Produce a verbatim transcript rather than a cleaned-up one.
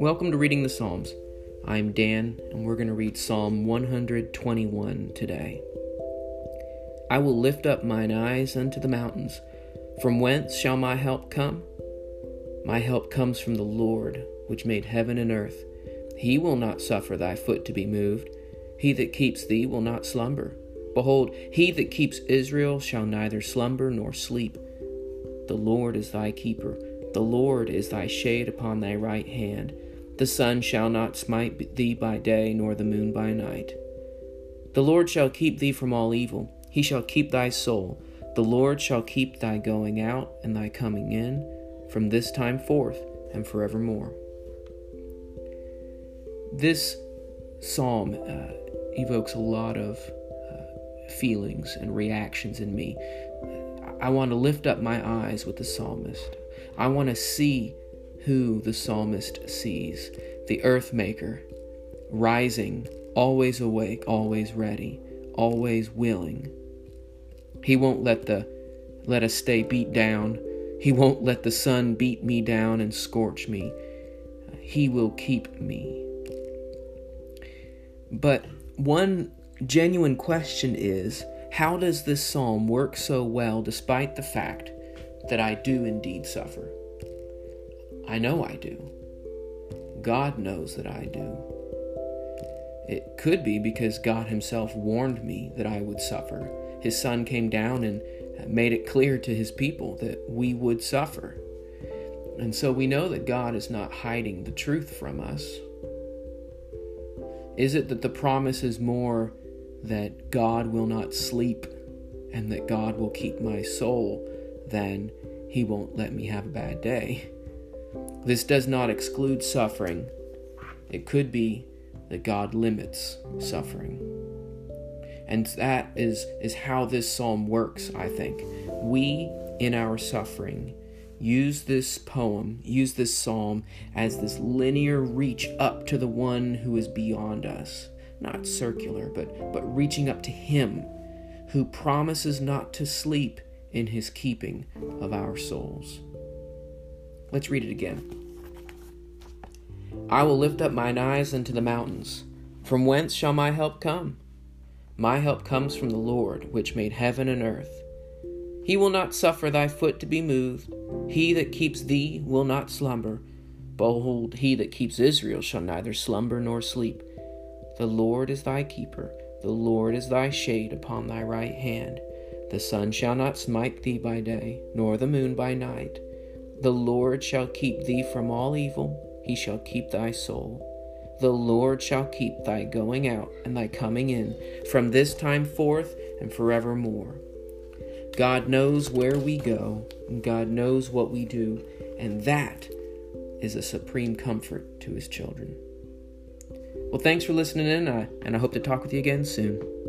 Welcome to Reading the Psalms. I'm Dan, and we're going to read Psalm one twenty-one today. I will lift up mine eyes unto the mountains. From whence shall my help come? My help comes from the Lord, which made heaven and earth. He will not suffer thy foot to be moved. He that keeps thee will not slumber. Behold, he that keeps Israel shall neither slumber nor sleep. The Lord is thy keeper. The Lord is thy shade upon thy right hand. The sun shall not smite thee by day, nor the moon by night. The Lord shall keep thee from all evil. He shall keep thy soul. The Lord shall keep thy going out and thy coming in, from this time forth and forevermore. This psalm uh, evokes a lot of uh, feelings and reactions in me. I want to lift up my eyes with the psalmist. I want to see who the psalmist sees, the earth maker, rising, always awake, always ready, always willing. He won't let the let us stay beat down. He won't let the sun beat me down and scorch me. He will keep me. But one genuine question is, how does this psalm work so well despite the fact that I do indeed suffer? I know I do. God knows that I do. It could be because God himself warned me that I would suffer. His Son came down and made it clear to his people that we would suffer. And so we know that God is not hiding the truth from us. Is it that the promise is more that God will not sleep and that God will keep my soul than he won't let me have a bad day? This does not exclude suffering. It could be that God limits suffering. And that is, is how this psalm works, I think. We, in our suffering, use this poem, use this psalm as this linear reach up to the one who is beyond us. Not circular, but, but reaching up to him who promises not to sleep in his keeping of our souls. Let's read it again. I will lift up mine eyes unto the mountains. From whence shall my help come? My help comes from the Lord, which made heaven and earth. He will not suffer thy foot to be moved. He that keeps thee will not slumber. Behold, he that keeps Israel shall neither slumber nor sleep. The Lord is thy keeper. The Lord is thy shade upon thy right hand. The sun shall not smite thee by day, nor the moon by night. The Lord shall keep thee from all evil. He shall keep thy soul. The Lord shall keep thy going out and thy coming in, from this time forth and forevermore. God knows where we go, and God knows what we do, and that is a supreme comfort to his children. Well, thanks for listening in, and I hope to talk with you again soon.